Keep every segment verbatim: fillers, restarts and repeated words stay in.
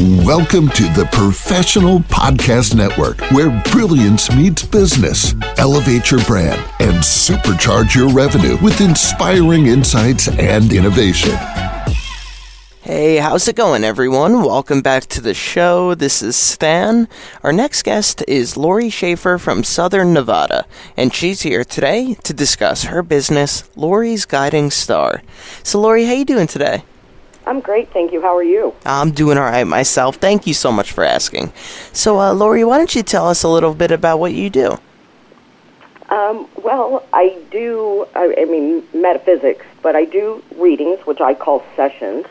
Welcome to the Professional Podcast Network, where brilliance meets business. Elevate your brand and supercharge your revenue with inspiring insights and innovation. Hey, how's it going, everyone? Welcome back to the show. This is Stan. Our next guest is Lori Schaefer from Southern Nevada, and she's here today to discuss her business, Lori's Guiding Star. So, Lori, how you doing today? I'm great, thank you. How are you? I'm doing all right myself. Thank you so much for asking. So, uh, Lori, why don't you tell us a little bit about what you do? Um, well, I do, I, I mean, metaphysics, but I do readings, which I call sessions.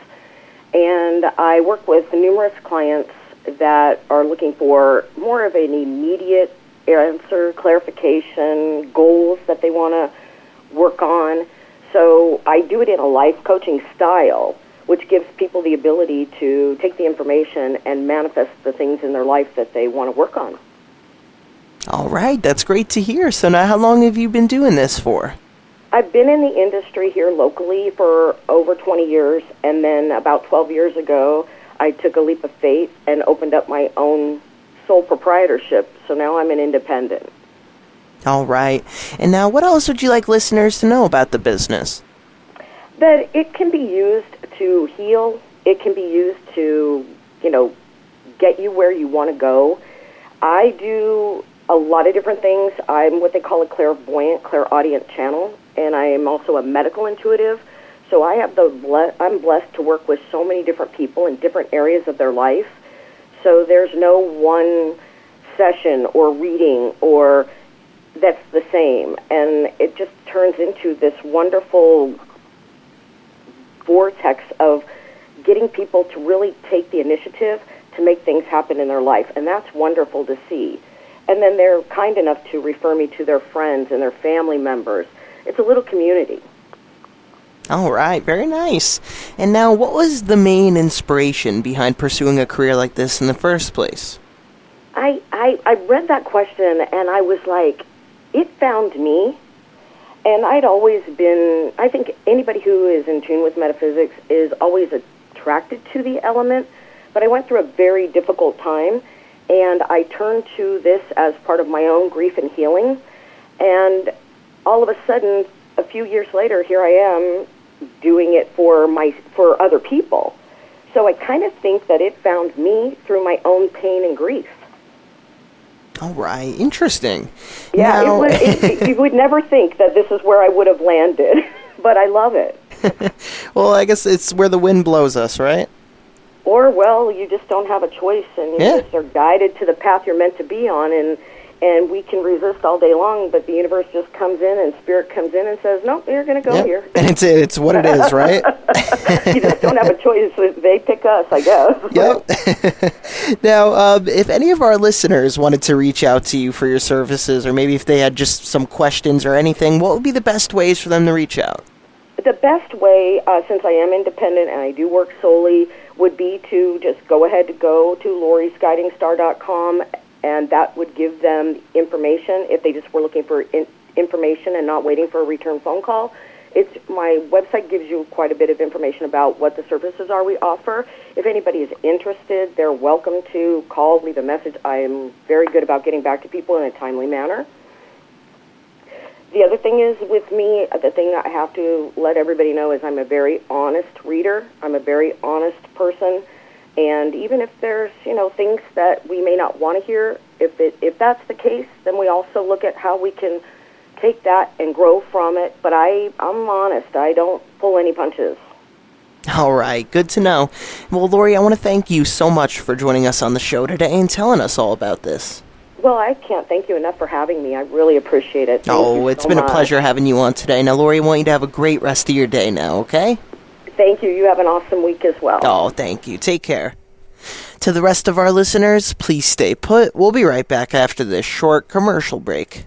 And I work with numerous clients that are looking for more of an immediate answer, clarification, goals that they want to work on. So I do it in a life coaching style, which gives people the ability to take the information and manifest the things in their life that they want to work on. All right, that's great to hear. So now how long have you been doing this for? I've been in the industry here locally for over twenty years, and then about twelve years ago, I took a leap of faith and opened up my own sole proprietorship, so now I'm an independent. All right. And now, what else would you like listeners to know about the business? That it can be used to heal. It can be used to, you know, get you where you want to go. I do a lot of different things. I'm what they call a clairvoyant, clairaudient channel. And I am also a medical intuitive, so I have the ble- I'm blessed to work with so many different people in different areas of their life. So there's no one session or reading or that's the same, and it just turns into this wonderful vortex of getting people to really take the initiative to make things happen in their life, and that's wonderful to see. And then they're kind enough to refer me to their friends and their family members. It's a little community. All right, very nice. And now, what was the main inspiration behind pursuing a career like this in the first place? I, I, I read that question, and I was like, it found me. And I'd always been, I think anybody who is in tune with metaphysics is always attracted to the element, but I went through a very difficult time, and I turned to this as part of my own grief and healing, and all of a sudden, a few years later, here I am doing it for my for other people. So I kind of think that it found me through my own pain and grief. All right, interesting. Yeah, now, it would, it, it, you would never think that this is where I would have landed, but I love it. Well, I guess it's where the wind blows us, right? Or, well, you just don't have a choice, and you yeah. just are guided to the path you're meant to be on, and And we can resist all day long, but the universe just comes in and spirit comes in and says, no, nope, you're going to go yep. here. And it's it. It's what it is, right? You just don't have a choice. They pick us, I guess. Yep. Now, um, if any of our listeners wanted to reach out to you for your services, or maybe if they had just some questions or anything, what would be the best ways for them to reach out? The best way, uh, since I am independent and I do work solely, would be to just go ahead to go to loris guiding star dot com, and that would give them information if they just were looking for in- information and not waiting for a return phone call. It's my website gives you quite a bit of information about what the services are we offer. If anybody is interested, they're welcome to call, leave a message. I am very good about getting back to people in a timely manner. The other thing is with me, the thing I have to let everybody know is I'm a very honest reader. I'm a very honest person. And even if there's, you know, things that we may not want to hear, if it, if that's the case, then we also look at how we can take that and grow from it. But I, I'm honest. I don't pull any punches. All right. Good to know. Well, Lori, I want to thank you so much for joining us on the show today and telling us all about this. Well, I can't thank you enough for having me. I really appreciate it. Thank oh, it's so been much. a pleasure having you on today. Now, Lori, I want you to have a great rest of your day now, okay? Thank you. You have an awesome week as well. Oh, thank you. Take care. To the rest of our listeners, please stay put. We'll be right back after this short commercial break.